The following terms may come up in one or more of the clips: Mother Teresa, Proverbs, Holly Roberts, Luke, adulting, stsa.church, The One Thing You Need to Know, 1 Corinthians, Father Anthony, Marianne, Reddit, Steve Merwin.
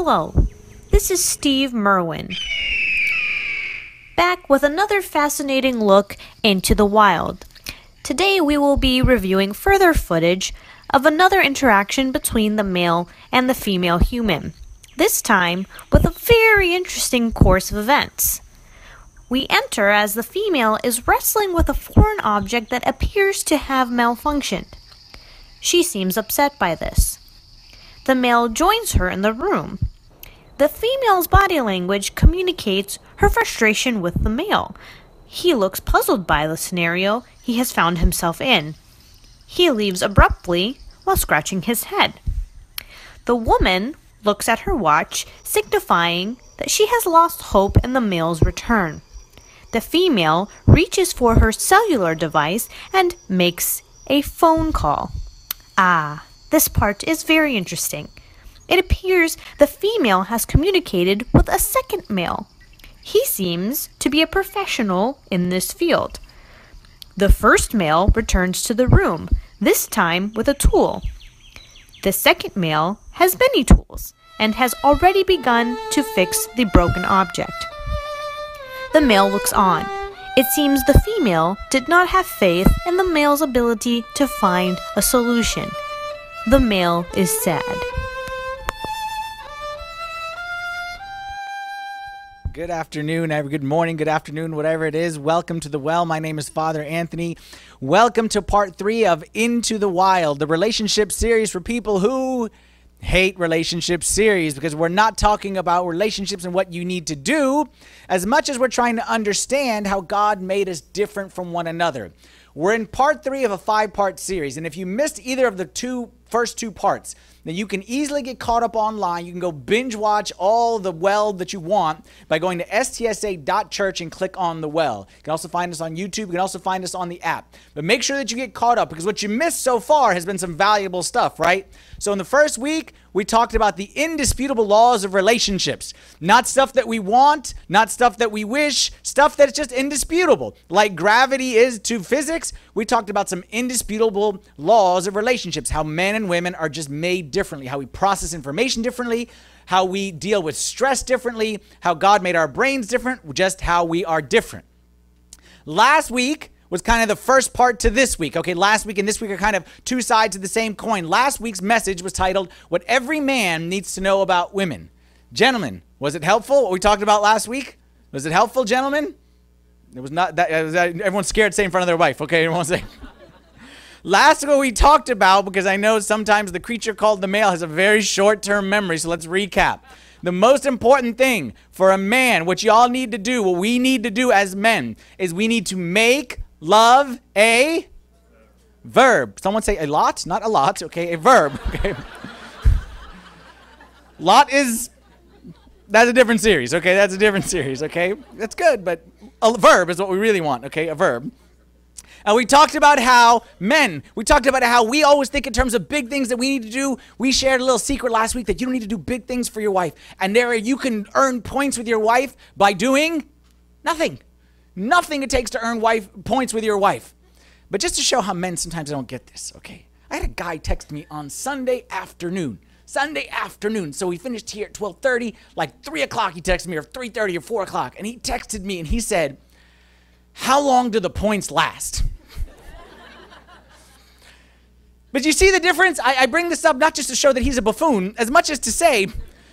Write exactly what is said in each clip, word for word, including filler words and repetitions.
Hello, this is Steve Merwin, back with another fascinating look into the wild. Today we will be reviewing further footage of another interaction between the male and the female human, this time with a very interesting course of events. We enter as the female is wrestling with a foreign object that appears to have malfunctioned. She seems upset by this. The male joins her in the room. The female's body language communicates her frustration with the male. He looks puzzled by the scenario he has found himself in. He leaves abruptly while scratching his head. The woman looks at her watch, signifying that she has lost hope in the male's return. The female reaches for her cellular device and makes a phone call. Ah, this part is very interesting. It appears the female has communicated with a second male. He seems to be a professional in this field. The first male returns to the room, this time with a tool. The second male has many tools and has already begun to fix the broken object. The male looks on. It seems the female did not have faith in the male's ability to find a solution. The male is sad. Good afternoon, good morning, good afternoon, whatever it is. Welcome to The Well. My name is Father Anthony. Welcome to part three of Into the Wild, the relationship series for people who hate relationship series, because we're not talking about relationships and what you need to do as much as we're trying to understand how God made us different from one another. We're in part three of a five-part series, and if you missed either of the two first two parts, then you can easily get caught up online. You can go binge watch all the Well that you want by going to S T S A dot church and click on the Well. You can also find us on YouTube. You can also find us on the app. But make sure that you get caught up, because what you missed so far has been some valuable stuff, right? So in the first week, we talked about the indisputable laws of relationships. Not stuff that we want, not stuff that we wish, stuff that's just indisputable. Like gravity is to physics, we talked about some indisputable laws of relationships, how men and women are just made differently, how we process information differently, how we deal with stress differently, how God made our brains different, just how we are different. Last week was kind of the first part to this week. Okay, last week and this week are kind of two sides of the same coin. Last week's message was titled, What Every Man Needs to Know About Women. Gentlemen, was it helpful what we talked about last week? Was it helpful, gentlemen? It was not that, it was that everyone's scared to say in front of their wife. Okay, everyone's like... Last week we talked about, because I know sometimes the creature called the male has a very short-term memory, so let's recap. The most important thing for a man, what you all need to do, what we need to do as men, is we need to make love a verb. Someone say a lot, not a lot, okay, a verb. Okay. Lot is, that's a different series, okay, that's a different series, okay. That's good, but a verb is what we really want, okay, a verb. And we talked about how men, we talked about how we always think in terms of big things that we need to do. We shared a little secret last week that you don't need to do big things for your wife. And there you can earn points with your wife by doing nothing. Nothing it takes to earn wife points with your wife. But just to show how men sometimes don't get this, okay? I had a guy text me on Sunday afternoon. Sunday afternoon. So we finished here at twelve thirty. Like three o'clock he texted me, or three thirty or four o'clock. And he texted me and he said, how long do the points last? But you see the difference? I, I bring this up not just to show that he's a buffoon, as much as to say,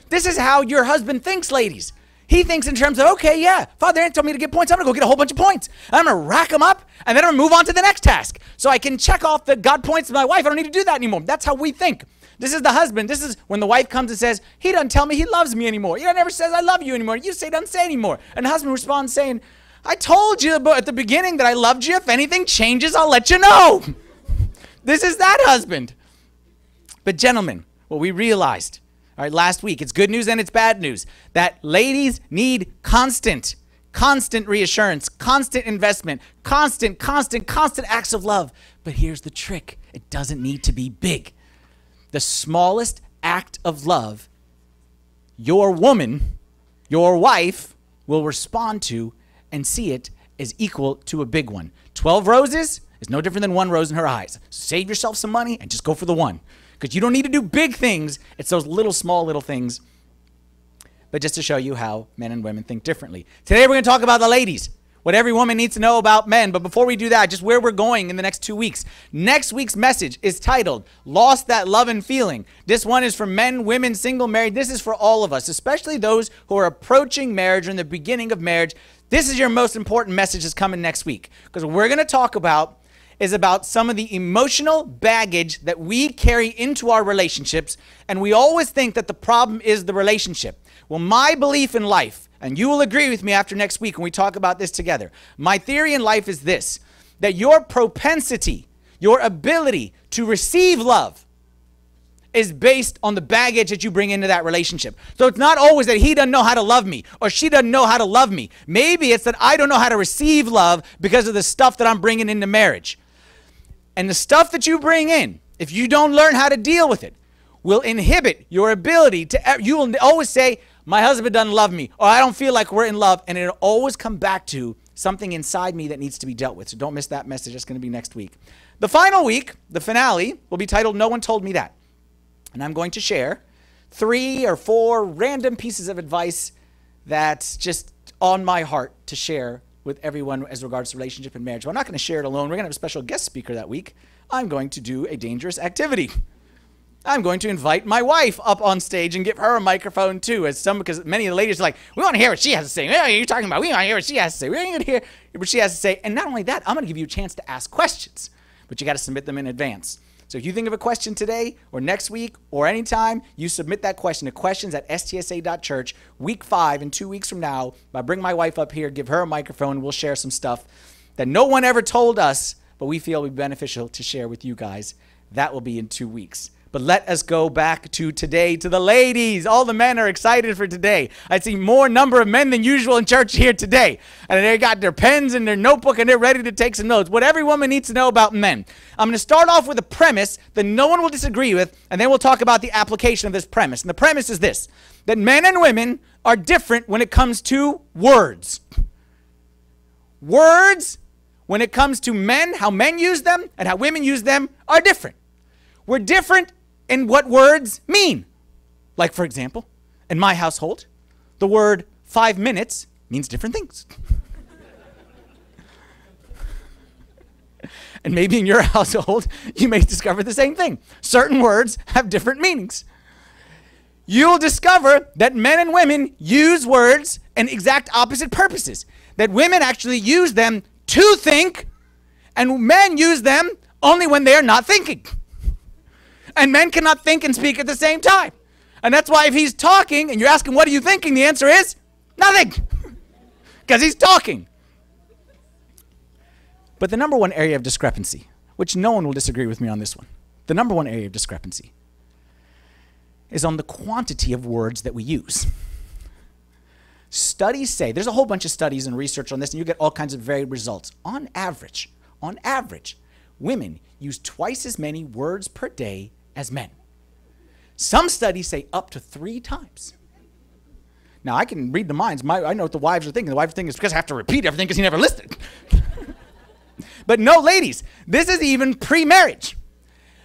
this is how your husband thinks, ladies. He thinks in terms of, okay, yeah, Father Anthony told me to get points. I'm going to go get a whole bunch of points. I'm going to rack them up, and then I'm going to move on to the next task. So I can check off the God points to my wife. I don't need to do that anymore. That's how we think. This is the husband. This is when the wife comes and says, he doesn't tell me he loves me anymore. He never says I love you anymore. You say don't say anymore. And the husband responds saying, I told you at the beginning that I loved you. If anything changes, I'll let you know. This is that husband. But gentlemen, what we realized, all right, last week, it's good news and it's bad news, that ladies need constant, constant reassurance, constant investment, constant, constant, constant acts of love. But here's the trick. It doesn't need to be big. The smallest act of love your woman, your wife, will respond to and see it is equal to a big one. Twelve roses is no different than one rose in her eyes. Save yourself some money and just go for the one. Because you don't need to do big things. It's those little small little things but just to show you how men and women think differently. Today we're going to talk about the ladies, what every woman needs to know about men. But before we do that, just where we're going in the next two weeks. Next week's message is titled, Lost That Love and Feeling. This one is for men, women, single, married. This is for all of us, especially those who are approaching marriage or in the beginning of marriage. This is your most important message that's coming next week, because what we're going to talk about is about some of the emotional baggage that we carry into our relationships, and we always think that the problem is the relationship. Well, my belief in life, and you will agree with me after next week when we talk about this together, my theory in life is this, that your propensity, your ability to receive love is based on the baggage that you bring into that relationship. So it's not always that he doesn't know how to love me or she doesn't know how to love me. Maybe it's that I don't know how to receive love because of the stuff that I'm bringing into marriage. And the stuff that you bring in, if you don't learn how to deal with it, will inhibit your ability to, you will always say, my husband doesn't love me, or I don't feel like we're in love, and it'll always come back to something inside me that needs to be dealt with. So don't miss that message. It's going to be next week. The final week, the finale, will be titled, No One Told Me That. And I'm going to share three or four random pieces of advice that's just on my heart to share with everyone as regards to relationship and marriage. But I'm not going to share it alone. We're going to have a special guest speaker that week. I'm going to do a dangerous activity. I'm going to invite my wife up on stage and give her a microphone too, as some, because many of the ladies are like, we want to hear what she has to say. What are you talking about? We want to hear what she has to say. We're going to hear what she has to say. And not only that, I'm going to give you a chance to ask questions, but you got to submit them in advance. So if you think of a question today or next week or anytime, you submit that question to questions at S T S A dot church week five and two weeks from now. I bring my wife up here, give her a microphone, we'll share some stuff that no one ever told us, but we feel would be beneficial to share with you guys. That will be in two weeks. But let us go back to today, to the ladies. All the men are excited for today. I see more number of men than usual in church here today. And they got their pens and their notebook and they're ready to take some notes. What every woman needs to know about men. I'm going to start off with a premise that no one will disagree with, and then we'll talk about the application of this premise. And the premise is this, that men and women are different when it comes to words. Words, when it comes to men, how men use them and how women use them, are different. We're different and what words mean. Like, for example, in my household, the word five minutes means different things. And maybe in your household, you may discover the same thing. Certain words have different meanings. You'll discover that men and women use words in exact opposite purposes. That women actually use them to think, and men use them only when they are not thinking. And men cannot think and speak at the same time. And that's why if he's talking and you're asking, what are you thinking? The answer is nothing, because he's talking. But the number one area of discrepancy, which no one will disagree with me on this one, the number one area of discrepancy is on the quantity of words that we use. Studies say, there's a whole bunch of studies and research on this, and you get all kinds of varied results. On average, on average, women use twice as many words per day as men. Some studies say up to three times. Now, I can read the minds. My, I know what the wives are thinking. The wives are thinking it's because I have to repeat everything because he never listened. But no, ladies, this is even pre-marriage,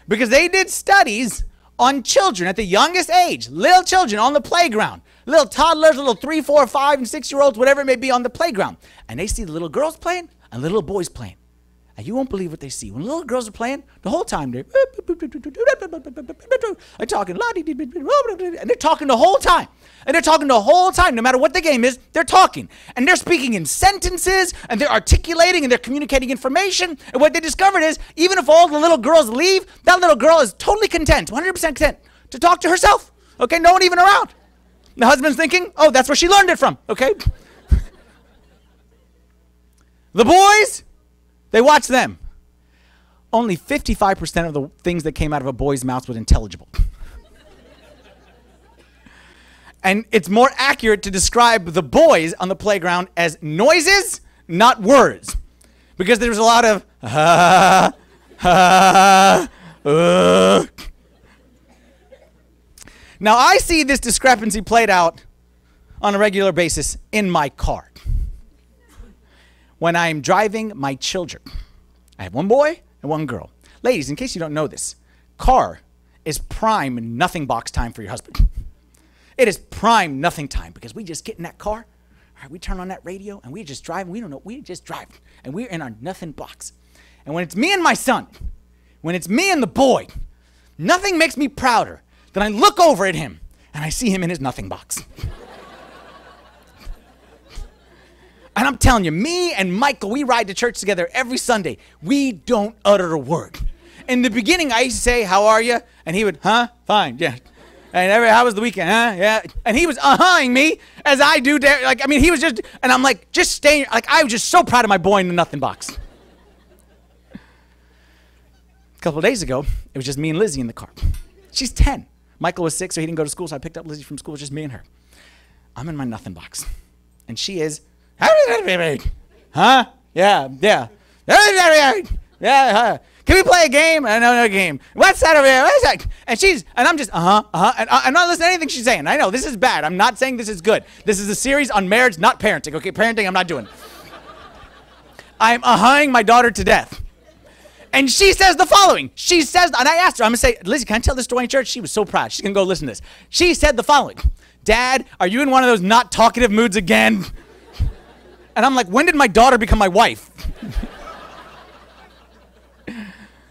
because they did studies on children at the youngest age, little children on the playground, little toddlers, little three, four, five, and six-year-olds, whatever it may be on the playground. And they see the little girls playing and little boys playing. You won't believe what they see. When little girls are playing, the whole time they're talking, and they're talking the whole time. And they're talking the whole time, no matter what the game is, they're talking. And they're speaking in sentences, and they're articulating, and they're communicating information. And what they discovered is, even if all the little girls leave, that little girl is totally content, one hundred percent content, to talk to herself. Okay, no one even around. The husband's thinking, oh, that's where she learned it from. Okay. The boys, they watch them. Only fifty-five percent of the things that came out of a boy's mouth was intelligible. And it's more accurate to describe the boys on the playground as noises, not words. Because there's a lot of, ah, ah, uh. Now, I see this discrepancy played out on a regular basis in my car. When I'm driving my children, I have one boy and one girl. Ladies, in case you don't know this, car is prime nothing box time for your husband. It is prime nothing time because we just get in that car, all right, we turn on that radio, and we just drive. We don't know. We just drive, and we're in our nothing blocks. And when it's me and my son, when it's me and the boy, nothing makes me prouder than I look over at him, and I see him in his nothing box. And I'm telling you, me and Michael, we ride to church together every Sunday. We don't utter a word. In the beginning, I used to say, how are you? And he would, huh? Fine, yeah. And every, how was the weekend? Huh? Yeah. And he was uh-huh-ing me as I do. Like, I mean, he was just, and I'm like, just stay. Like, I was just so proud of my boy in the nothing box. A couple of days ago, it was just me and Lizzie in the car. She's ten. Michael was six, so he didn't go to school, so I picked up Lizzie from school. It was just me and her. I'm in my nothing box. And she is, huh? Yeah, yeah. Yeah, huh? Can we play a game? I know, no game. What's that over here? What's that? And she's, and I'm just, uh-huh, uh-huh. And I'm not listening to anything she's saying. I know, this is bad. I'm not saying this is good. This is a series on marriage, not parenting. Okay, parenting, I'm not doing. I'm uh-huh-ing my daughter to death. And she says the following. She says, and I asked her, I'm going to say, Lizzie, can I tell this story in church? She was so proud. She's going to go listen to this. She said the following. Dad, are you in one of those not talkative moods again? And I'm like, when did my daughter become my wife?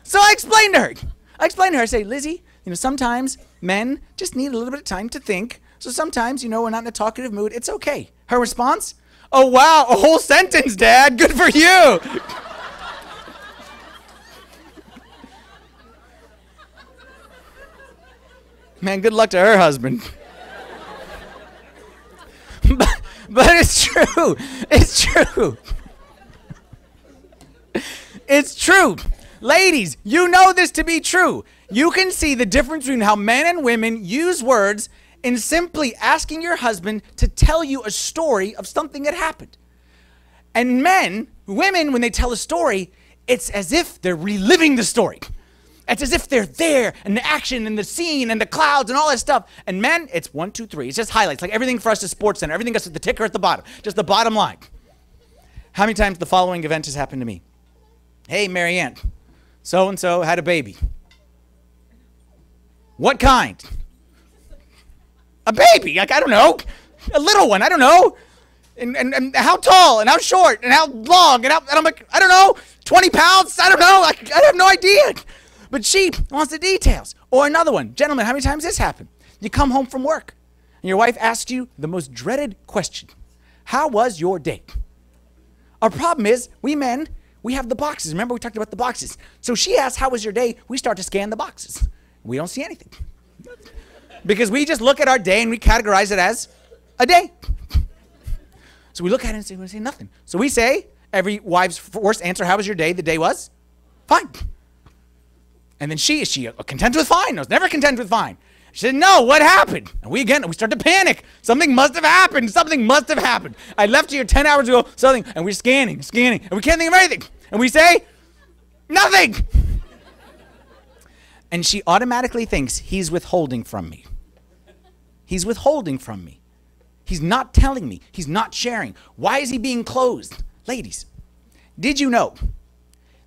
So I explained to her. I explained to her. I say, Lizzie, you know, sometimes men just need a little bit of time to think. So sometimes, you know, we're not in a talkative mood. It's okay. Her response? Oh, wow, a whole sentence, Dad. Good for you. Man, good luck to her husband. but, but it's true. It's true. It's true. Ladies, you know this to be true. You can see the difference between how men and women use words in simply asking your husband to tell you a story of something that happened. And men, women, when they tell a story, it's as if they're reliving the story. It's as if they're there, and the action, and the scene, and the clouds, and all that stuff. And men, it's one, two, three. It's just highlights. Like everything for us is Sports Center. Everything goes to the ticker at the bottom. Just the bottom line. How many times the following event has happened to me? Hey, Marianne, so-and-so had a baby. What kind? A baby. Like, I don't know. A little one. I don't know. And, and, and how tall, and how short, and how long, and, how, and I'm like, I don't know, twenty pounds? I don't know. I, I have no idea. But she wants the details. Or another one. Gentlemen, how many times this happened? You come home from work, and your wife asks you the most dreaded question. How was your day? Our problem is, we men, we have the boxes. Remember, we talked about the boxes. So she asks, how was your day? We start to scan the boxes. We don't see anything. Because we just look at our day, and we categorize it as a day. So we look at it and say, we say nothing. So we say, every wife's worst answer, how was your day? The day was fine. And then she, is she content with fine? No, never content with fine. She said, no, what happened? And we again, we start to panic. Something must have happened. Something must have happened. I left here ten hours ago, something, and we're scanning, scanning, and we can't think of anything. And we say, nothing. And she automatically thinks, he's withholding from me. He's withholding from me. He's not telling me. He's not sharing. Why is he being closed? Ladies, did you know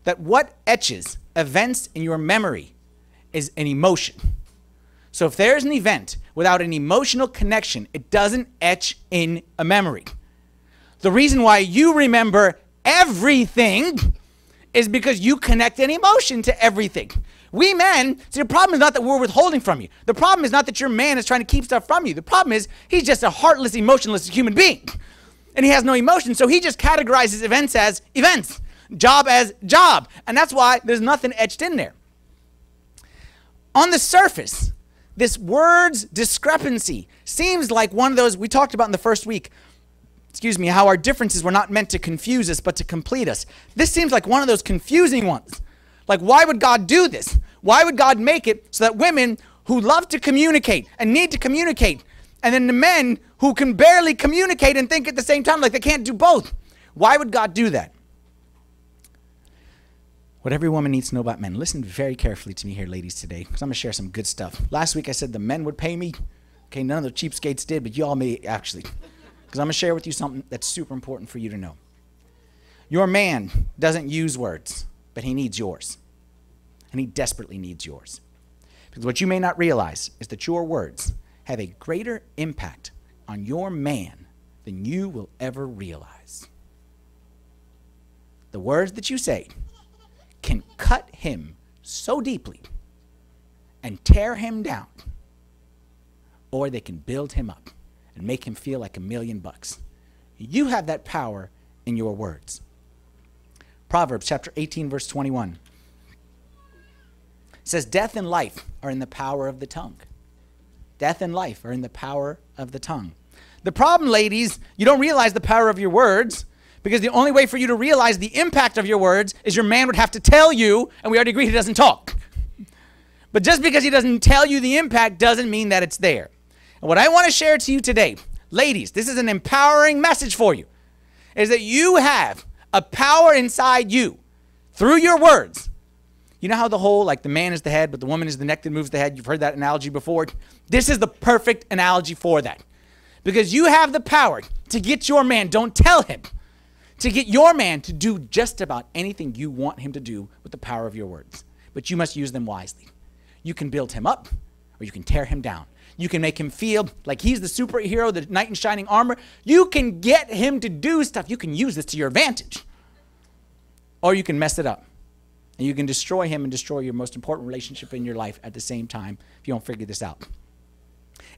that what etches events in your memory is an emotion? So if there's an event without an emotional connection, it doesn't etch in a memory. The reason why you remember everything is because you connect an emotion to everything. We men, see, the problem is not that we're withholding from you. The problem is not that your man is trying to keep stuff from you. The problem is he's just a heartless, emotionless human being. And he has no emotion, so he just categorizes events as events. Job as job. And that's why there's nothing etched in there. On the surface, this words discrepancy seems like one of those we talked about in the first week. Excuse me, how our differences were not meant to confuse us, but to complete us. This seems like one of those confusing ones. Like, why would God do this? Why would God make it so that women who love to communicate and need to communicate, and then the men who can barely communicate and think at the same time, like they can't do both? Why would God do that? What every woman needs to know about men. Listen very carefully to me here, ladies, today, because I'm going to share some good stuff. Last week I said the men would pay me. Okay, none of the cheapskates did, but you all may, actually. Because I'm going to share with you something that's super important for you to know. Your man doesn't use words, but he needs yours. And he desperately needs yours. Because what you may not realize is that your words have a greater impact on your man than you will ever realize. The words that you say can cut him so deeply and tear him down, or they can build him up and make him feel like a million bucks. You have that power in your words. Proverbs chapter eighteen, verse twenty-one says, death and life are in the power of the tongue. Death and life are in the power of the tongue. The problem, ladies, you don't realize the power of your words, because the only way for you to realize the impact of your words is your man would have to tell you, and we already agreed he doesn't talk. But just because he doesn't tell you the impact doesn't mean that it's there. And what I want to share to you today, ladies, this is an empowering message for you, is that you have a power inside you through your words. You know how the whole, like the man is the head, but the woman is the neck that moves the head. You've heard that analogy before. This is the perfect analogy for that. Because you have the power to get your man, don't tell him, to get your man to do just about anything you want him to do with the power of your words. But you must use them wisely. You can build him up, or you can tear him down. You can make him feel like he's the superhero, the knight in shining armor. You can get him to do stuff. You can use this to your advantage. Or you can mess it up. And you can destroy him and destroy your most important relationship in your life at the same time if you don't figure this out.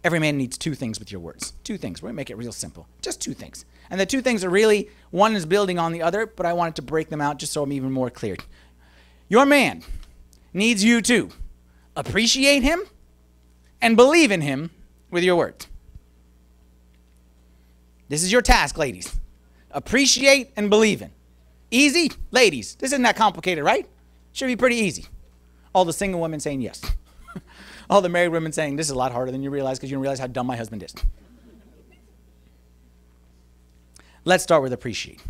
Every man needs two things with your words. Two things. We're going to make it real simple. Just two things. And the two things are really, one is building on the other, but I wanted to break them out just so I'm even more clear. Your man needs you to appreciate him and believe in him with your words. This is your task, ladies. Appreciate and believe in. Easy? Ladies, this isn't that complicated, right? Should be pretty easy. All the single women saying yes. All the married women saying, this is a lot harder than you realize because you don't realize how dumb my husband is. Let's start with appreciate.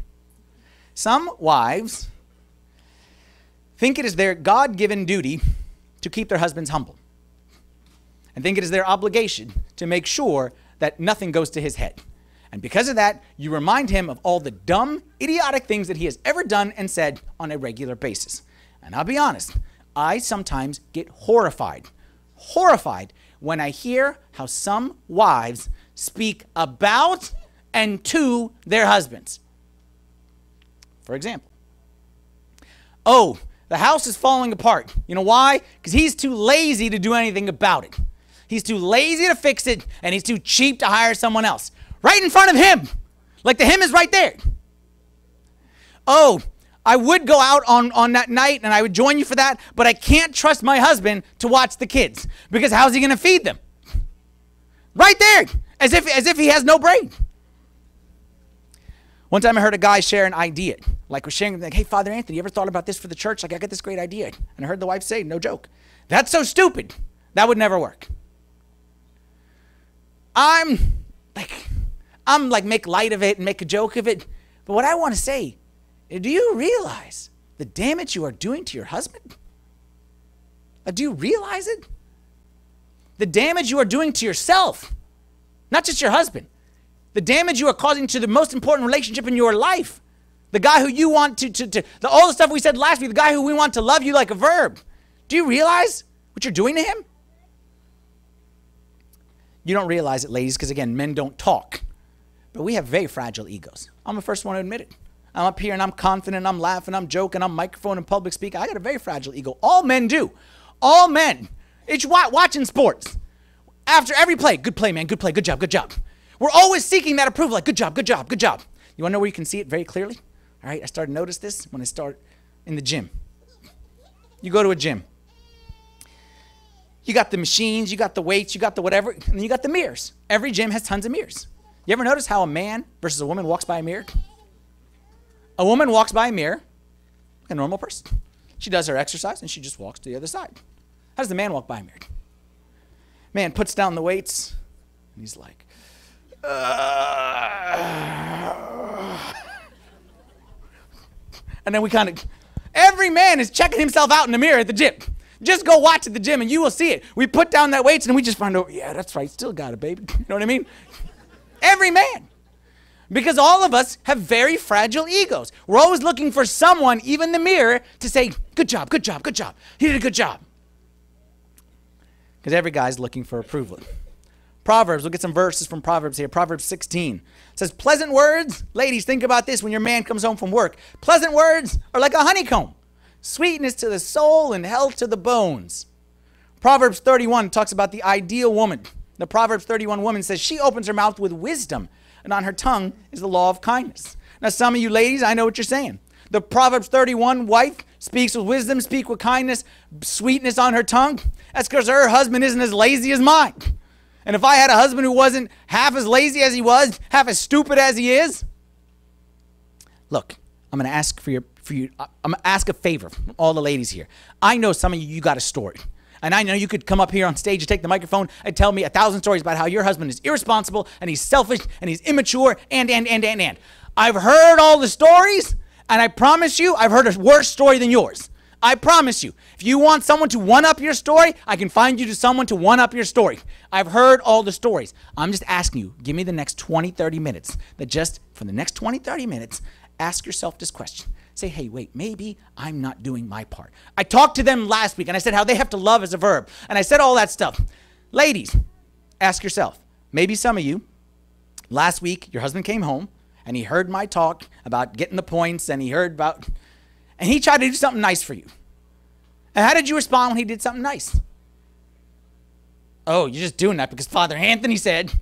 Some wives think it is their God-given duty to keep their husbands humble, and think it is their obligation to make sure that nothing goes to his head. And because of that, you remind him of all the dumb, idiotic things that he has ever done and said on a regular basis. And I'll be honest, I sometimes get horrified, horrified when I hear how some wives speak about and to their husbands. For example, oh, the house is falling apart. You know why? Because he's too lazy to do anything about it. He's too lazy to fix it, and he's too cheap to hire someone else. Right in front of him. Like the him is right there. Oh, I would go out on, on that night and I would join you for that, but I can't trust my husband to watch the kids because how's he going to feed them? Right there. As if, as if he has no brain. One time I heard a guy share an idea. Like, was sharing, like, hey, Father Anthony, you ever thought about this for the church? Like, I got this great idea. And I heard the wife say, no joke, that's so stupid. That would never work. I'm like... I'm like make light of it and make a joke of it. But what I want to say, do you realize the damage you are doing to your husband? Do you realize it? The damage you are doing to yourself, not just your husband. The damage you are causing to the most important relationship in your life. The guy who you want to, to, to the, all the stuff we said last week, the guy who we want to love you like a verb. Do you realize what you're doing to him? You don't realize it, ladies, because again, men don't talk. But we have very fragile egos. I'm the first one to admit it. I'm up here and I'm confident, I'm laughing, I'm joking, I'm microphone and public speaking. I got a very fragile ego. All men do. All men. It's watching sports. After every play, good play, man, good play, good job, good job. We're always seeking that approval, like good job, good job, good job. You want to know where you can see it very clearly? All right, I started to notice this when I start in the gym. You go to a gym. You got the machines, you got the weights, you got the whatever, and then you got the mirrors. Every gym has tons of mirrors. You ever notice how a man versus a woman walks by a mirror? A woman walks by a mirror, a normal person. She does her exercise and she just walks to the other side. How does the man walk by a mirror? Man puts down the weights and he's like, uh, and then we kind of, every man is checking himself out in the mirror at the gym. Just go watch at the gym and you will see it. We put down that weights and we just find out, yeah, that's right, still got it, baby. You know what I mean? Every man. Because all of us have very fragile egos. We're always looking for someone, even the mirror, to say, good job, good job, good job. He did a good job. Because every guy's looking for approval. Proverbs, we'll get some verses from Proverbs here. Proverbs sixteen. It says, pleasant words, ladies, think about this when your man comes home from work. Pleasant words are like a honeycomb, sweetness to the soul and health to the bones. Proverbs thirty-one talks about the ideal woman. The Proverbs thirty-one woman says, she opens her mouth with wisdom, and on her tongue is the law of kindness. Now, some of you ladies, I know what you're saying. The Proverbs thirty-one wife speaks with wisdom, speak with kindness, sweetness on her tongue. That's because her husband isn't as lazy as mine. And if I had a husband who wasn't half as lazy as he was, half as stupid as he is, look, I'm going to ask for your, for you, I'm going to ask a favor from all the ladies here. I know some of you, you got a story. And I know you could come up here on stage and take the microphone and tell me a thousand stories about how your husband is irresponsible and he's selfish and he's immature and, and, and, and, and. I've heard all the stories, and I promise you, I've heard a worse story than yours. I promise you, if you want someone to one-up your story, I can find you to someone to one-up your story. I've heard all the stories. I'm just asking you, give me the next twenty, thirty minutes. That just for the next twenty, thirty minutes, ask yourself this question. Say, hey, wait, maybe I'm not doing my part. I talked to them last week, and I said how they have to love as a verb. And I said all that stuff. Ladies, ask yourself, maybe some of you, last week, your husband came home, and he heard my talk about getting the points, and he heard about... and he tried to do something nice for you. And how did you respond when he did something nice? Oh, you're just doing that because Father Anthony said,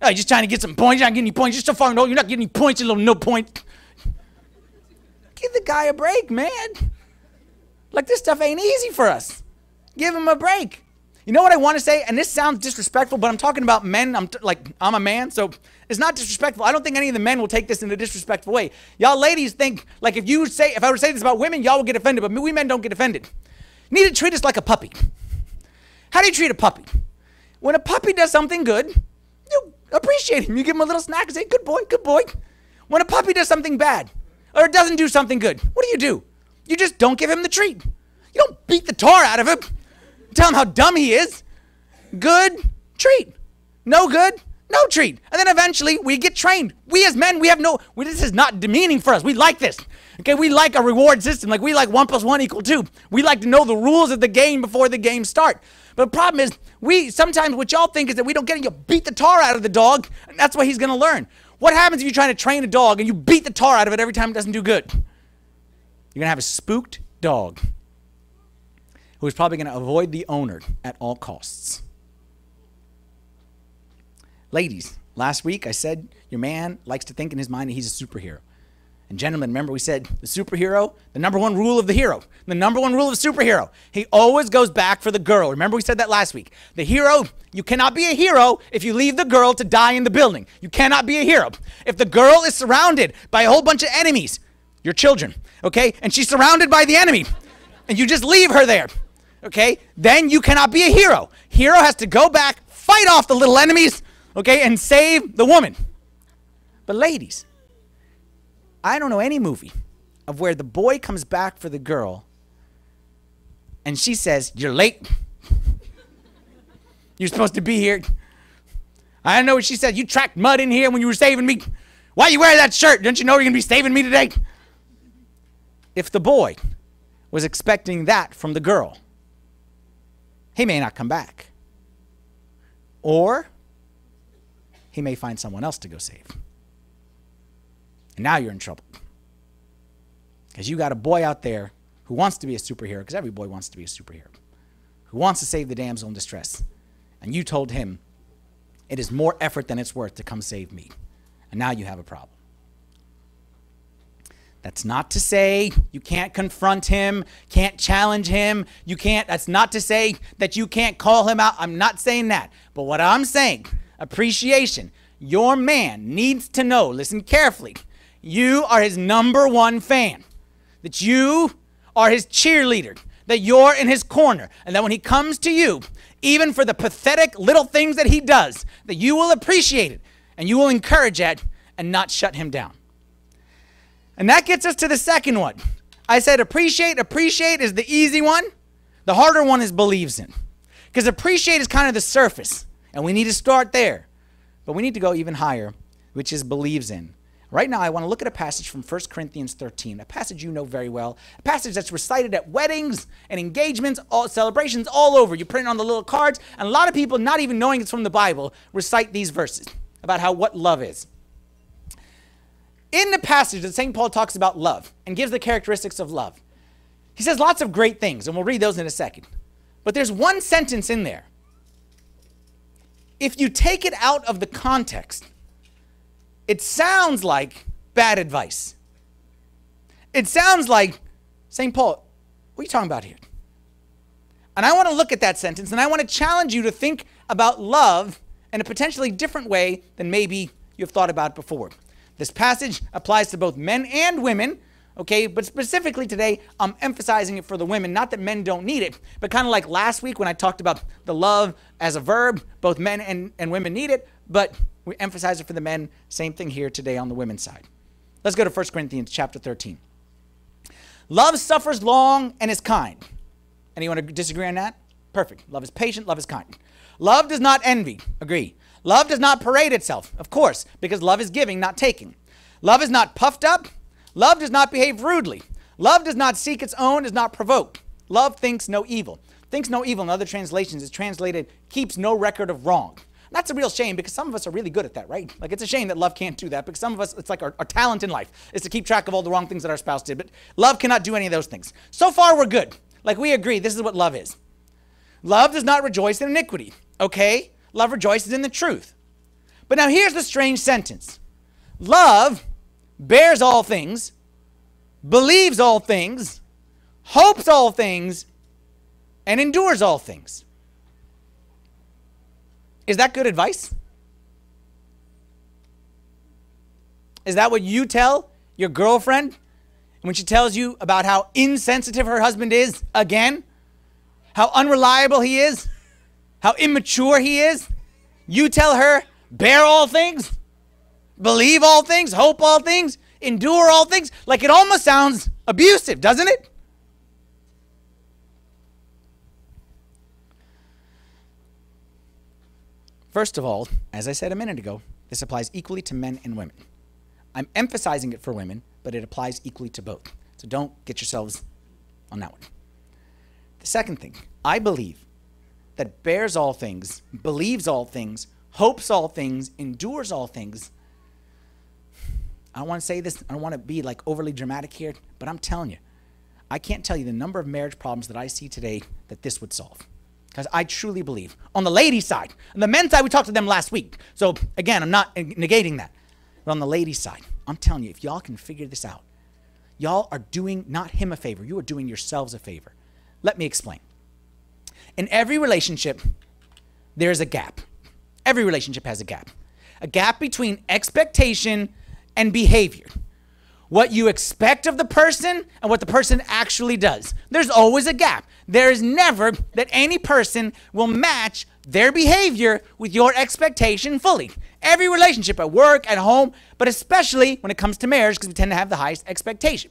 oh, you're just trying to get some points. You're not getting any points. You're so far, no, you're not getting any points, you little no point. Give the guy a break, man. Like, this stuff ain't easy for us. Give him a break. You know what I want to say? And this sounds disrespectful, but I'm talking about men. I'm t like, I'm a man, so it's not disrespectful. I don't think any of the men will take this in a disrespectful way. Y'all ladies think, like, if you say, if I were to say this about women, y'all would get offended, but we men don't get offended. You need to treat us like a puppy. How do you treat a puppy? When a puppy does something good, you appreciate him. You give him a little snack and say, good boy, good boy. When a puppy does something bad, or it doesn't do something good, what do you do? You just don't give him the treat. You don't beat the tar out of him. Tell him how dumb he is. Good, treat. No good, no treat. And then eventually we get trained. We as men, we have no, we, this is not demeaning for us. We like this. Okay, we like a reward system. Like, we like one plus one equal two. We like to know the rules of the game before the game start. But the problem is, we, sometimes what y'all think is that we don't get it. You beat the tar out of the dog, and that's what he's gonna learn. What happens if you're trying to train a dog and you beat the tar out of it every time it doesn't do good? You're gonna have a spooked dog who's probably going to avoid the owner at all costs. Ladies, last week I said your man likes to think in his mind that he's a superhero. And gentlemen, remember we said the superhero, the number one rule of the hero, the number one rule of superhero, he always goes back for the girl. Remember we said that last week. The hero, you cannot be a hero if you leave the girl to die in the building. You cannot be a hero. If the girl is surrounded by a whole bunch of enemies, your children, okay, and she's surrounded by the enemy, and you just leave her there, okay, then you cannot be a hero. Hero has to go back, fight off the little enemies, okay, and save the woman. But ladies, I don't know any movie of where the boy comes back for the girl and she says, you're late. You're supposed to be here. I don't know what she said. You tracked mud in here when you were saving me. Why are you wearing that shirt? Don't you know you're going to be saving me today? If the boy was expecting that from the girl, he may not come back. Or he may find someone else to go save. And now you're in trouble. Because you got a boy out there who wants to be a superhero, because every boy wants to be a superhero, who wants to save the damsel in distress. And you told him, it is more effort than it's worth to come save me. And now you have a problem. That's not to say you can't confront him, can't challenge him, you can't, that's not to say that you can't call him out. I'm not saying that. But what I'm saying, appreciation. Your man needs to know, listen carefully, you are his number one fan, that you are his cheerleader, that you're in his corner, and that when he comes to you, even for the pathetic little things that he does, that you will appreciate it, and you will encourage it, and not shut him down. And that gets us to the second one. I said appreciate. Appreciate is the easy one. The harder one is believes in. Because appreciate is kind of the surface. And we need to start there. But we need to go even higher, which is believes in. Right now, I want to look at a passage from First Corinthians thirteen, a passage you know very well, a passage that's recited at weddings and engagements, all, celebrations all over. You print it on the little cards, and a lot of people, not even knowing it's from the Bible, recite these verses about how what love is. In the passage that Saint Paul talks about love and gives the characteristics of love, he says lots of great things, and we'll read those in a second. But there's one sentence in there. If you take it out of the context, it sounds like bad advice. It sounds like, Saint Paul, what are you talking about here? And I want to look at that sentence, and I want to challenge you to think about love in a potentially different way than maybe you've thought about before. This passage applies to both men and women, okay? But specifically today, I'm emphasizing it for the women. Not that men don't need it, but kind of like last week when I talked about the love as a verb, both men and, and women need it, but we emphasize it for the men. Same thing here today on the women's side. Let's go to First Corinthians chapter thirteen. Love suffers long and is kind. Anyone disagree on that? Perfect. Love is patient. Love is kind. Love does not envy. Agree. Love does not parade itself. Of course, because love is giving, not taking. Love is not puffed up. Love does not behave rudely. Love does not seek its own, is not provoked. Love thinks no evil. Thinks no evil in other translations is translated keeps no record of wrong. That's a real shame because some of us are really good at that, right? Like it's a shame that love can't do that because some of us, it's like our, our talent in life is to keep track of all the wrong things that our spouse did, but love cannot do any of those things. So far we're good. Like we agree, this is what love is. Love does not rejoice in iniquity, okay? Love rejoices in the truth. But now here's the strange sentence. Love bears all things, believes all things, hopes all things, and endures all things. Is that good advice? Is that what you tell your girlfriend when she tells you about how insensitive her husband is again? How unreliable he is? How immature he is? You tell her, bear all things, believe all things, hope all things, endure all things. Like it almost sounds abusive, doesn't it? First of all, as I said a minute ago, this applies equally to men and women. I'm emphasizing it for women, but it applies equally to both. So don't get yourselves on that one. The second thing, I believe that bears all things, believes all things, hopes all things, endures all things. I don't want to say this, I don't want to be like overly dramatic here, but I'm telling you, I can't tell you the number of marriage problems that I see today that this would solve. Because I truly believe, on the ladies' side, on the men's side, we talked to them last week. So again, I'm not negating that. But on the ladies' side, I'm telling you, if y'all can figure this out, y'all are doing not him a favor, you are doing yourselves a favor. Let me explain. In every relationship, there is a gap. Every relationship has a gap. A gap between expectation and behavior. What you expect of the person and what the person actually does. There's always a gap. There is never that any person will match their behavior with your expectation fully. Every relationship, at work, at home, but especially when it comes to marriage because we tend to have the highest expectation.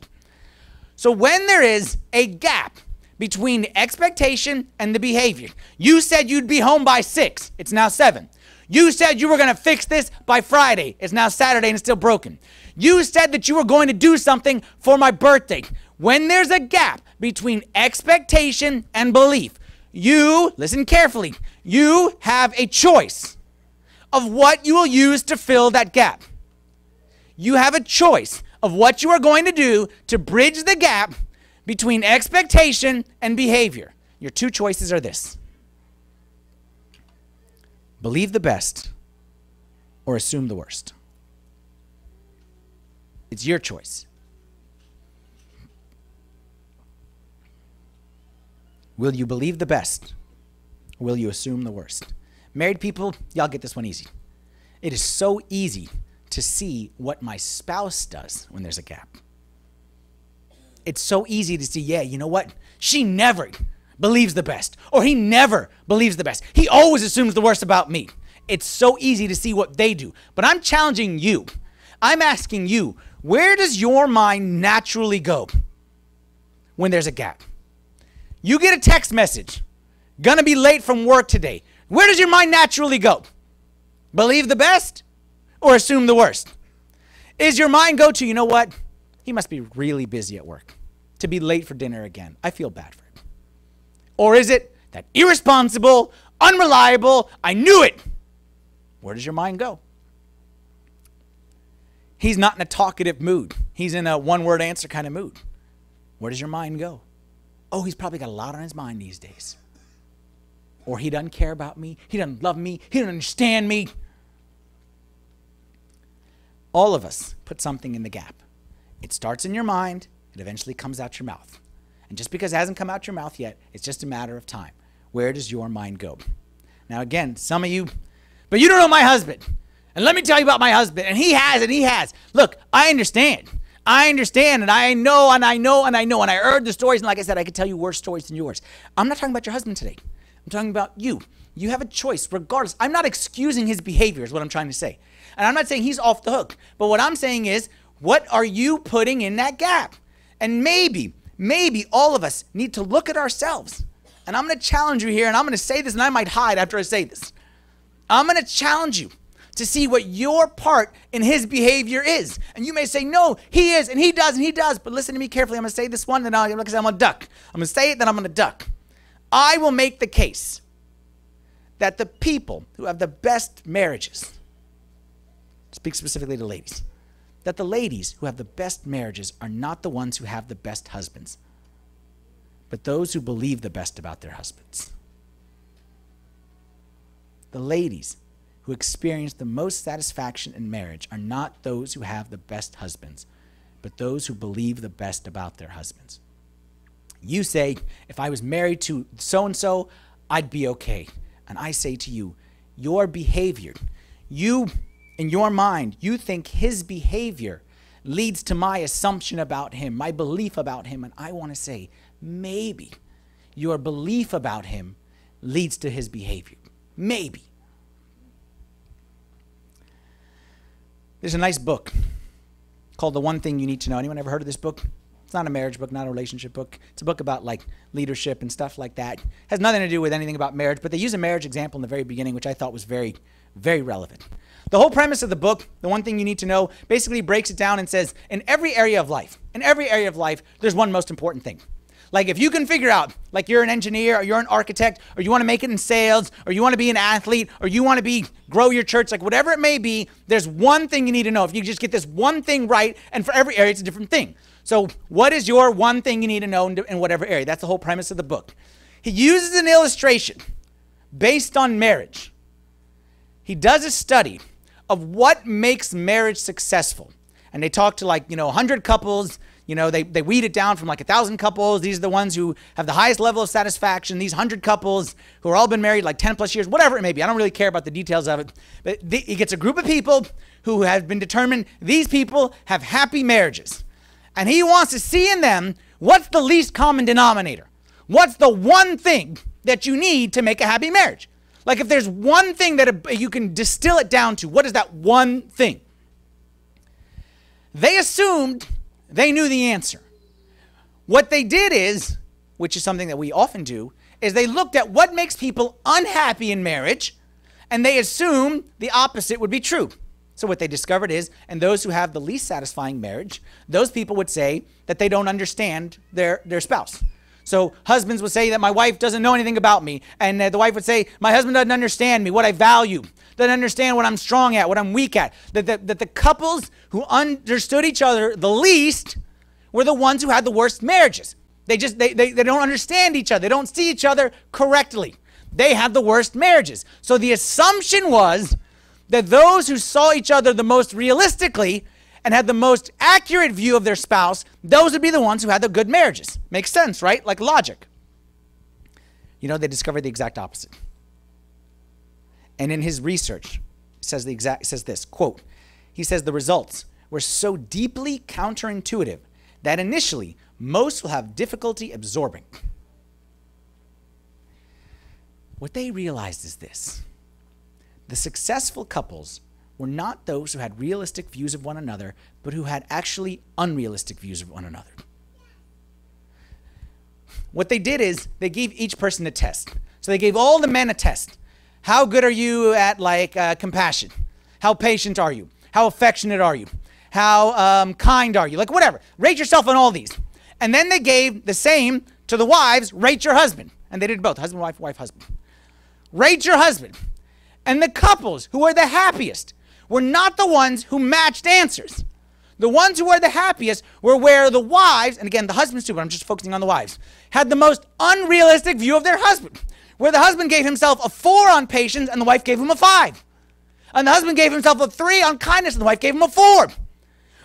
So when there is a gap between the expectation and the behavior, you said you'd be home by six, it's now seven. You said you were going to fix this by Friday. It's now Saturday and it's still broken. You said that you were going to do something for my birthday. When there's a gap between expectation and belief, you, listen carefully, you have a choice of what you will use to fill that gap. You have a choice of what you are going to do to bridge the gap between expectation and behavior. Your two choices are this. Believe the best or assume the worst. It's your choice. Will you believe the best or will you assume the worst? Married people, y'all get this one easy. It is so easy to see what my spouse does when there's a gap. It's so easy to see, yeah, you know what? She never believes the best, or he never believes the best. He always assumes the worst about me. It's so easy to see what they do. But I'm challenging you. I'm asking you, where does your mind naturally go when there's a gap? You get a text message, gonna be late from work today. Where does your mind naturally go? Believe the best or assume the worst? is your mind go to, you know what? He must be really busy at work to be late for dinner again. I feel bad for him. Or is it that irresponsible, unreliable, I knew it? Where does your mind go? He's not in a talkative mood. He's in a one-word answer kind of mood. Where does your mind go? Oh, he's probably got a lot on his mind these days. Or he doesn't care about me. He doesn't love me. He doesn't understand me. All of us put something in the gap. It starts in your mind. It eventually comes out your mouth. And just because it hasn't come out your mouth yet, it's just a matter of time. Where does your mind go? Now, again, some of you, but you don't know my husband. And let me tell you about my husband. And he has, and he has. Look, I understand. I understand, and I know, and I know, and I know. And I heard the stories, and like I said, I could tell you worse stories than yours. I'm not talking about your husband today. I'm talking about you. You have a choice regardless. I'm not excusing his behavior is what I'm trying to say. And I'm not saying he's off the hook. But what I'm saying is, what are you putting in that gap? And maybe, maybe all of us need to look at ourselves. And I'm going to challenge you here, and I'm going to say this, and I might hide after I say this. I'm going to challenge you to see what your part in his behavior is. And you may say, no, he is, and he does, and he does. But listen to me carefully. I'm going to say this one, and I'm going to duck. I'm going to say it, then I'm going to duck. I will make the case that the people who have the best marriages, speak specifically to ladies, that the ladies who have the best marriages are not the ones who have the best husbands, but those who believe the best about their husbands. The ladies who experience the most satisfaction in marriage are not those who have the best husbands, but those who believe the best about their husbands. You say, if I was married to so-and-so, I'd be okay. And I say to you, your behavior, you, in your mind, you think his behavior leads to my assumption about him, my belief about him. And I want to say, maybe your belief about him leads to his behavior. Maybe. There's a nice book called The One Thing You Need to Know. Anyone ever heard of this book? It's not a marriage book, not a relationship book. It's a book about like leadership and stuff like that. It has nothing to do with anything about marriage, but they use a marriage example in the very beginning, which I thought was very, very relevant. The whole premise of the book, The One Thing You Need to Know, basically breaks it down and says, in every area of life, in every area of life, there's one most important thing. Like if you can figure out, like you're an engineer or you're an architect or you want to make it in sales or you want to be an athlete or you want to be grow your church, like whatever it may be, there's one thing you need to know. If you just get this one thing right, and for every area, it's a different thing. So what is your one thing you need to know in whatever area? That's the whole premise of the book. He uses an illustration based on marriage. He does a study of what makes marriage successful. And they talk to like, you know, one hundred couples. You know, they, they weed it down from like one thousand couples. These are the ones who have the highest level of satisfaction. These one hundred couples who are all been married like ten plus years, whatever it may be. I don't really care about the details of it. But the, he gets a group of people who have been determined these people have happy marriages. And he wants to see in them, what's the least common denominator? What's the one thing that you need to make a happy marriage? Like if there's one thing that a, you can distill it down to, what is that one thing? They assumed... They knew the answer. What they did is, which is something that we often do, is they looked at what makes people unhappy in marriage, and they assumed the opposite would be true. So what they discovered is, and those who have the least satisfying marriage, those people would say that they don't understand their, their spouse. So husbands would say that my wife doesn't know anything about me, and the wife would say, my husband doesn't understand me, what I value, doesn't understand what I'm strong at, what I'm weak at. That the, that the couples who understood each other the least were the ones who had the worst marriages. They just, they, they, they don't understand each other. They don't see each other correctly. They have the worst marriages. So the assumption was that those who saw each other the most realistically and had the most accurate view of their spouse, those would be the ones who had the good marriages. Makes sense, right? Like logic. You know, they discovered the exact opposite. And in his research, says the exact says this, quote, he says the results were so deeply counterintuitive that initially most will have difficulty absorbing. What they realized is this. The successful couples were not those who had realistic views of one another, but who had actually unrealistic views of one another. What they did is they gave each person a test. So they gave all the men a test. How good are you at like uh, compassion? How patient are you? How affectionate are you? How um, kind are you? Like whatever. Rate yourself on all these. And then they gave the same to the wives. Rate your husband. And they did both. Husband, wife, wife, husband. Rate your husband. And the couples who were the happiest were not the ones who matched answers. The ones who were the happiest were where the wives, and again, the husbands too, but I'm just focusing on the wives, had the most unrealistic view of their husband. Where the husband gave himself a four on patience and the wife gave him a five. And the husband gave himself a three on kindness and the wife gave him a four.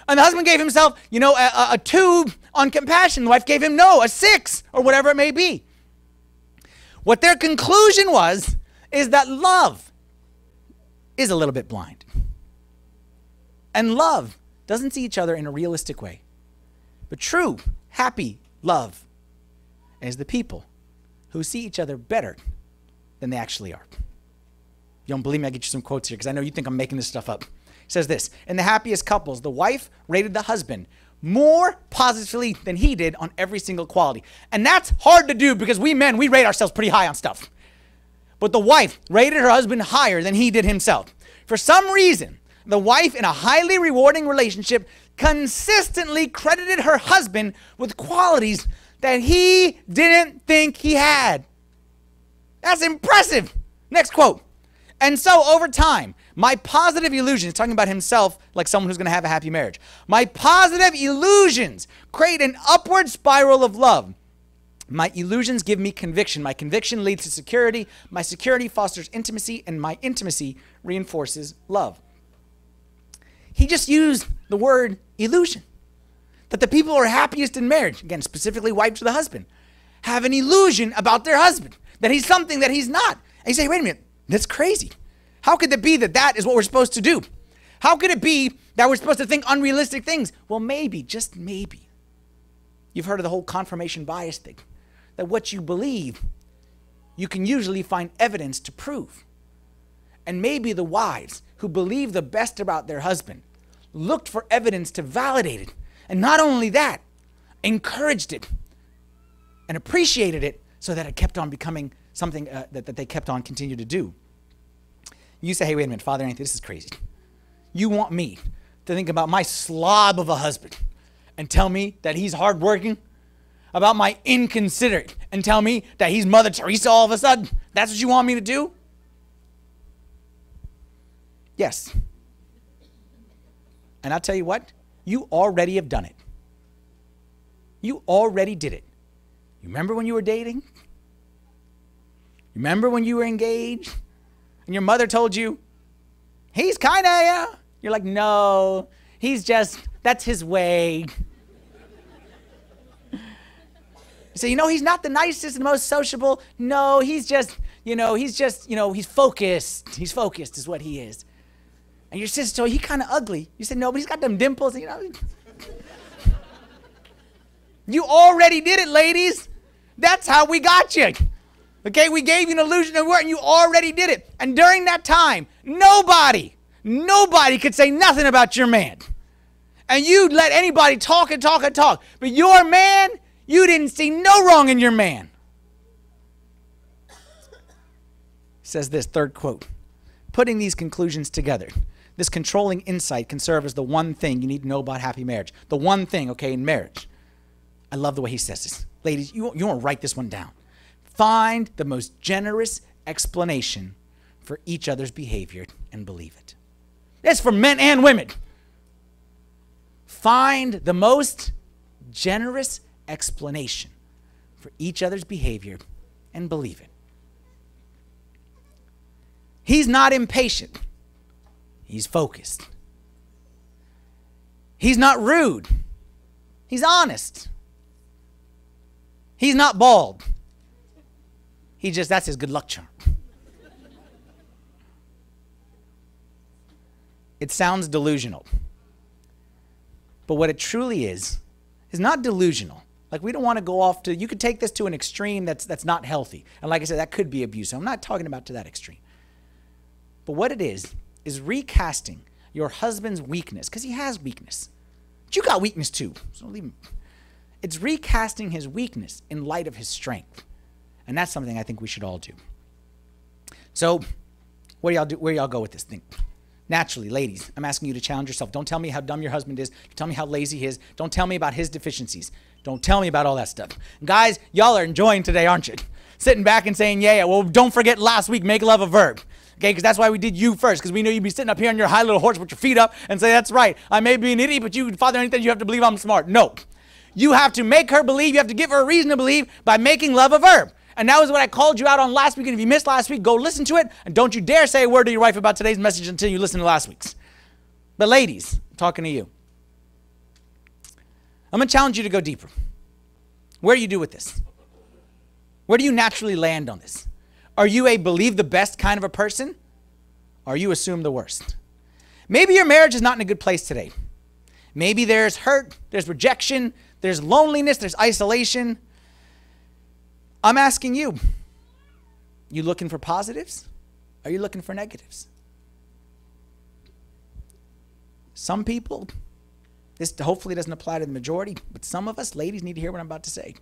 And the husband gave himself, you know, a, a two on compassion. The wife gave him, no, a six or whatever it may be. What their conclusion was is that love is a little bit blind. And love doesn't see each other in a realistic way. But true, happy love is the people who see each other better than they actually are. You don't believe me? I get you some quotes here because I know you think I'm making this stuff up. It says this, in the happiest couples, the wife rated the husband more positively than he did on every single quality. And that's hard to do because we men, we rate ourselves pretty high on stuff. But the wife rated her husband higher than he did himself. For some reason, the wife in a highly rewarding relationship consistently credited her husband with qualities that he didn't think he had. That's impressive. Next quote. And so over time, my positive illusions, talking about himself like someone who's going to have a happy marriage. My positive illusions create an upward spiral of love. My illusions give me conviction. My conviction leads to security. My security fosters intimacy, and my intimacy reinforces love. He just used the word illusion. That the people who are happiest in marriage, again, specifically wives to the husband, have an illusion about their husband, that he's something that he's not. And you say, wait a minute, that's crazy. How could it be that that is what we're supposed to do? How could it be that we're supposed to think unrealistic things? Well, maybe, just maybe. You've heard of the whole confirmation bias thing, that what you believe, you can usually find evidence to prove. And maybe the wives who believe the best about their husband looked for evidence to validate it. And not only that, encouraged it and appreciated it so that it kept on becoming something uh, that, that they kept on continuing to do. You say, hey, wait a minute, Father Anthony, this is crazy. You want me to think about my slob of a husband and tell me that he's hardworking? About my inconsiderate and tell me that he's Mother Teresa all of a sudden? That's what you want me to do? Yes. And I'll tell you what. You already have done it. You already did it. You remember when you were dating? You remember when you were engaged? And your mother told you, he's kind of, yeah. You're like, no, he's just, that's his way. You say, you know, he's not the nicest and most sociable. No, he's just, you know, he's just, you know, he's focused. He's focused is what he is. And your sister told you, he's kind of ugly. You said, no, but he's got them dimples. You know. You already did it, ladies. That's how we got you. Okay, we gave you an illusion of work, and you already did it. And during that time, nobody, nobody could say nothing about your man. And you'd let anybody talk and talk and talk. But your man, you didn't see no wrong in your man. It says this, third quote. Putting these conclusions together, this controlling insight can serve as the one thing you need to know about happy marriage. The one thing, okay, in marriage. I love the way he says this. Ladies, you, you want to write this one down. Find the most generous explanation for each other's behavior and believe it. That's for men and women. Find the most generous explanation for each other's behavior and believe it. He's not impatient. He's focused. He's not rude. He's honest. He's not bald. He just, that's his good luck charm. It sounds delusional. But what it truly is, is not delusional. Like, we don't want to go off to, you could take this to an extreme that's, that's not healthy. And like I said, that could be abuse. I'm not talking about to that extreme. But what it is, is recasting your husband's weakness, because he has weakness. But you got weakness too, so leave him. It's recasting his weakness in light of his strength. And that's something I think we should all do. So where do y'all do, where do y'all go with this thing? Naturally, ladies, I'm asking you to challenge yourself. Don't tell me how dumb your husband is. Don't tell me how lazy he is. Don't tell me about his deficiencies. Don't tell me about all that stuff. Guys, y'all are enjoying today, aren't you? Sitting back and saying, yeah, yeah, well, don't forget last week, make love a verb. Okay, because that's why we did you first, because we knew you'd be sitting up here on your high little horse with your feet up and say, that's right, I may be an idiot, but you, Father, anything you have to believe I'm smart. No. You have to make her believe. You have to give her a reason to believe by making love a verb. And that was what I called you out on last week. And if you missed last week, go listen to it. And don't you dare say a word to your wife about today's message until you listen to last week's. But ladies, I'm talking to you. I'm going to challenge you to go deeper. Where do you do with this? Where do you naturally land on this? Are you a believe the best kind of a person? Or you assume the worst? Maybe your marriage is not in a good place today. Maybe there's hurt, there's rejection, there's loneliness, there's isolation. I'm asking you, you looking for positives? Are you looking for negatives? Some people, this hopefully doesn't apply to the majority, but some of us, ladies, need to hear what I'm about to say.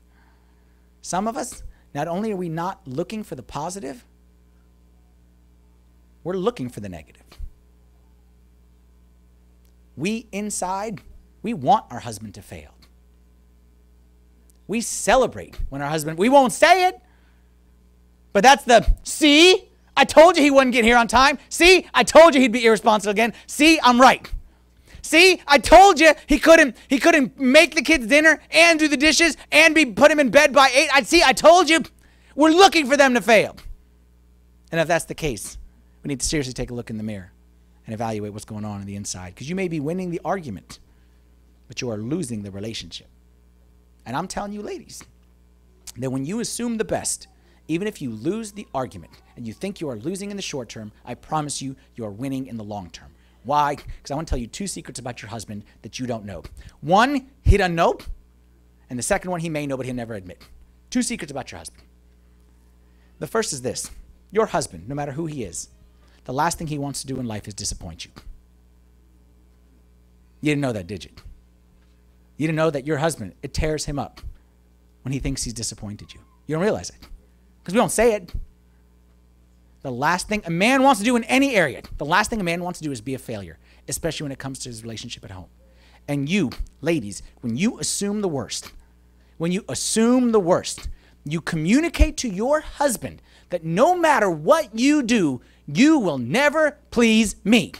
Some of us, not only are we not looking for the positive, we're looking for the negative. We inside, we want our husband to fail. We celebrate when our husband, we won't say it, but that's the, see, I told you he wouldn't get here on time. See, I told you he'd be irresponsible again. See, I'm right. See, I told you he couldn't, he couldn't make the kids dinner and do the dishes and be put him in bed by eight. I see, I told you. We're looking for them to fail. And if that's the case, we need to seriously take a look in the mirror and evaluate what's going on on the inside, because you may be winning the argument, but you are losing the relationship. And I'm telling you, ladies, that when you assume the best, even if you lose the argument and you think you are losing in the short term, I promise you, you are winning in the long term. Why? Because I want to tell you two secrets about your husband that you don't know. One, he doesn't know. And the second one, he may know, but he'll never admit. Two secrets about your husband. The first is this. Your husband, no matter who he is, the last thing he wants to do in life is disappoint you. You didn't know that, did you? You didn't know that your husband, it tears him up when he thinks he's disappointed you. You don't realize it because we don't say it. The last thing a man wants to do in any area, the last thing a man wants to do is be a failure, especially when it comes to his relationship at home. And you, ladies, when you assume the worst, when you assume the worst, you communicate to your husband that no matter what you do, you will never please me.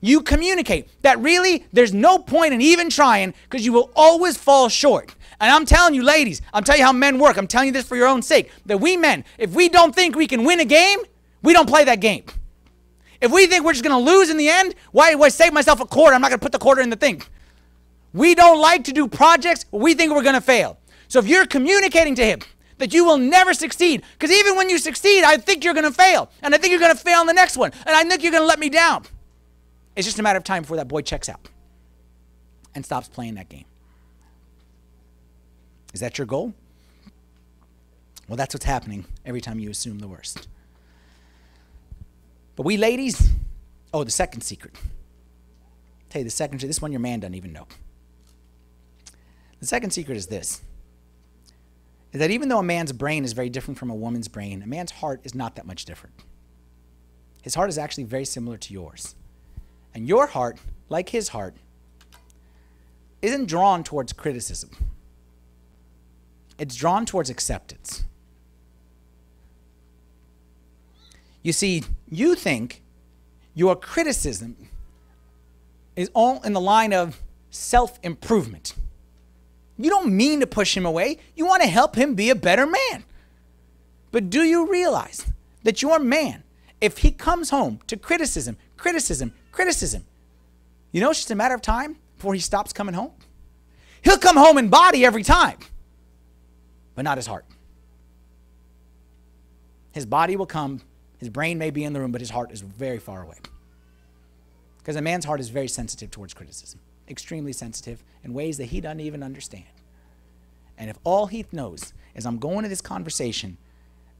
You communicate that really there's no point in even trying because you will always fall short. And I'm telling you, ladies, I'm telling you how men work. I'm telling you this for your own sake, that we men, if we don't think we can win a game, we don't play that game. If we think we're just going to lose in the end, why, why save myself a quarter? I'm not going to put the quarter in the thing. We don't like to do projects where we think we're going to fail. So if you're communicating to him that you will never succeed, because even when you succeed, I think you're going to fail. And I think you're going to fail on the next one. And I think you're going to let me down. It's just a matter of time before that boy checks out and stops playing that game. Is that your goal? Well, that's what's happening every time you assume the worst. But we ladies, oh, the second secret. I'll tell you the second secret. This one your man doesn't even know. The second secret is this, is that even though a man's brain is very different from a woman's brain, a man's heart is not that much different. His heart is actually very similar to yours. And your heart, like his heart, isn't drawn towards criticism. It's drawn towards acceptance. You see, you think your criticism is all in the line of self-improvement. You don't mean to push him away. You want to help him be a better man. But do you realize that your man, if he comes home to criticism, criticism, criticism, you know, it's just a matter of time before he stops coming home. He'll come home in body every time, but not his heart. His body will come. His brain may be in the room, but his heart is very far away. Because a man's heart is very sensitive towards criticism, extremely sensitive in ways that he doesn't even understand. And if all he knows is I'm going to this conversation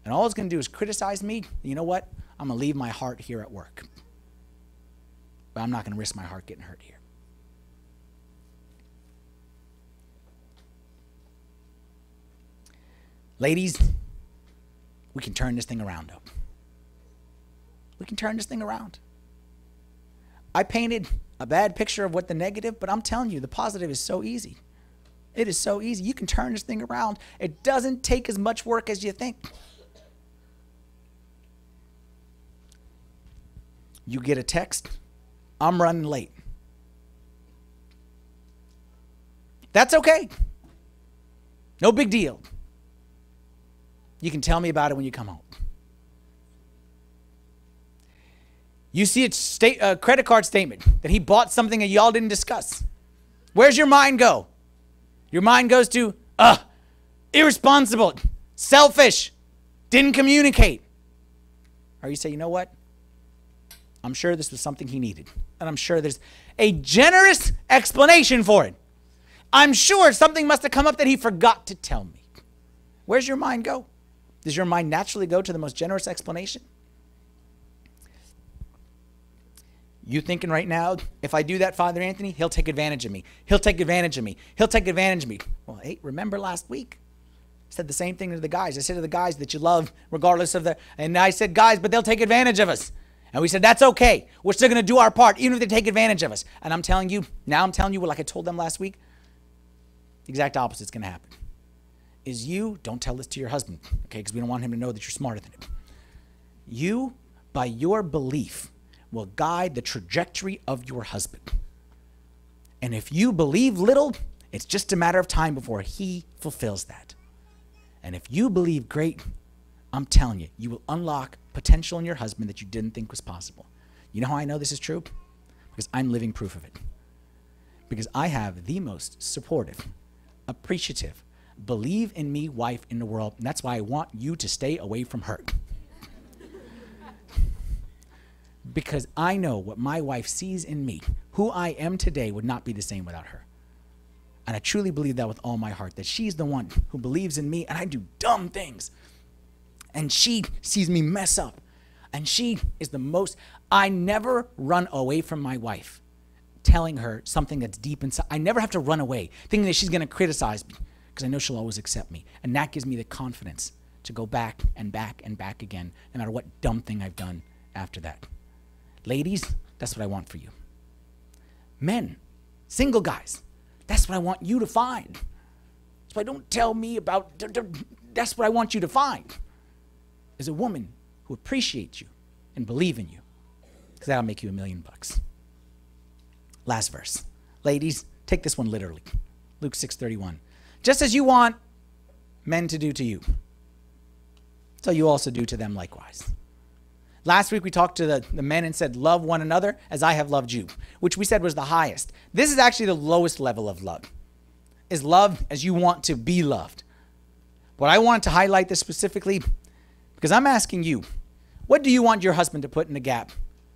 and all it's going to do is criticize me, you know what? I'm going to leave my heart here at work. But I'm not going to risk my heart getting hurt here. Ladies, we can turn this thing around, though. We can turn this thing around. I painted a bad picture of what the negative, but I'm telling you, the positive is so easy. It is so easy. You can turn this thing around. It doesn't take as much work as you think. You get a text, I'm running late. That's okay. No big deal. You can tell me about it when you come home. You see a, state, a credit card statement that he bought something that y'all didn't discuss. Where's your mind go? Your mind goes to, uh, irresponsible, selfish, didn't communicate. Or you say, you know what? I'm sure this was something he needed. And I'm sure there's a generous explanation for it. I'm sure something must have come up that he forgot to tell me. Where's your mind go? Does your mind naturally go to the most generous explanation? You thinking right now, if I do that, Father Anthony, he'll take advantage of me. He'll take advantage of me. He'll take advantage of me. Well, hey, remember last week? I said the same thing to the guys. I said to the guys that you love regardless of the, and I said, guys, but they'll take advantage of us. And we said, that's okay. We're still going to do our part, even if they take advantage of us. And I'm telling you, now I'm telling you, like I told them last week, the exact opposite is going to happen. Is you, don't tell this to your husband, okay, because we don't want him to know that you're smarter than him. You, by your belief, will guide the trajectory of your husband. And if you believe little, it's just a matter of time before he fulfills that. And if you believe great, I'm telling you, you will unlock potential in your husband that you didn't think was possible. You know how I know this is true? Because I'm living proof of it. Because I have the most supportive, appreciative, believe in me wife in the world, and that's why I want you to stay away from her. Because I know what my wife sees in me, who I am today would not be the same without her. And I truly believe that with all my heart, that she's the one who believes in me, and I do dumb things. And she sees me mess up. And she is the most, I never run away from my wife, telling her something that's deep inside. I never have to run away, thinking that she's gonna criticize me, because I know she'll always accept me. And that gives me the confidence to go back and back and back again, no matter what dumb thing I've done after that. Ladies, that's what I want for you. Men, single guys, that's what I want you to find. That's why don't tell me about, that's what I want you to find, is a woman who appreciates you and believes in you, because that'll make you a million bucks. Last verse. Ladies, take this one literally. Luke six thirty-one. Just as you want men to do to you, so you also do to them likewise. Last week we talked to the, the men and said, love one another as I have loved you, which we said was the highest. This is actually the lowest level of love, is love as you want to be loved. But I wanted to highlight this specifically because I'm asking you, what do you want your husband to put in the gap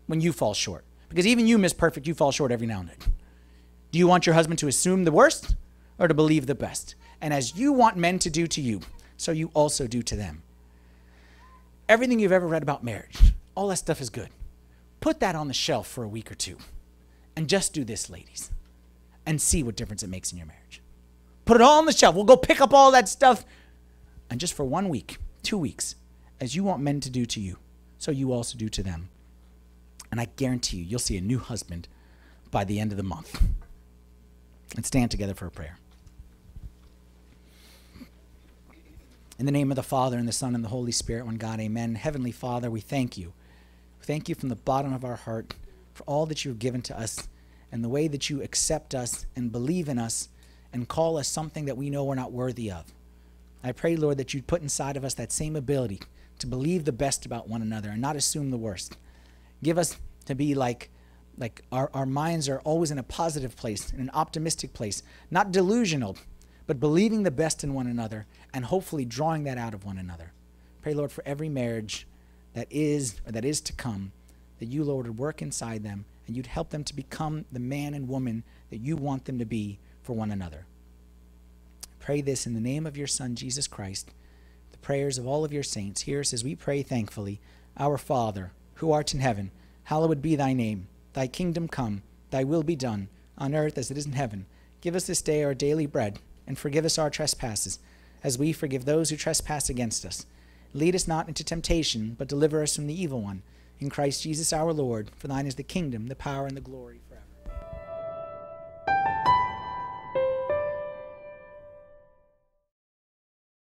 when you fall short? Because even you, Miss Perfect, you fall short every now and then. Do you want your husband to assume the worst or to believe the best? And as you want men to do to you, so you also do to them. Everything you've ever read about marriage, all that stuff is good. Put that on the shelf for a week or two and just do this, ladies, and see what difference it makes in your marriage. Put it all on the shelf. We'll go pick up all that stuff. And just for one week, two weeks, as you want men to do to you, so you also do to them. And I guarantee you, you'll see a new husband by the end of the month. Let's stand together for a prayer. In the name of the Father, and the Son, and the Holy Spirit, one God, amen. Heavenly Father, we thank you. We thank you from the bottom of our heart for all that you've given to us and the way that you accept us and believe in us and call us something that we know we're not worthy of. I pray, Lord, that you'd put inside of us that same ability to believe the best about one another and not assume the worst. Give us to be like, like our, our minds are always in a positive place, in an optimistic place, not delusional, but believing the best in one another and hopefully drawing that out of one another. Pray, Lord, for every marriage that is or that is to come, that you, Lord, would work inside them and you'd help them to become the man and woman that you want them to be for one another. Pray this in the name of your Son, Jesus Christ, the prayers of all of your saints. Hear us as we pray thankfully. Our Father, who art in heaven, hallowed be thy name. Thy kingdom come, thy will be done, on earth as it is in heaven. Give us this day our daily bread, and forgive us our trespasses, as we forgive those who trespass against us. Lead us not into temptation, but deliver us from the evil one. in Christ Jesus our Lord, for thine is the kingdom, the power, and the glory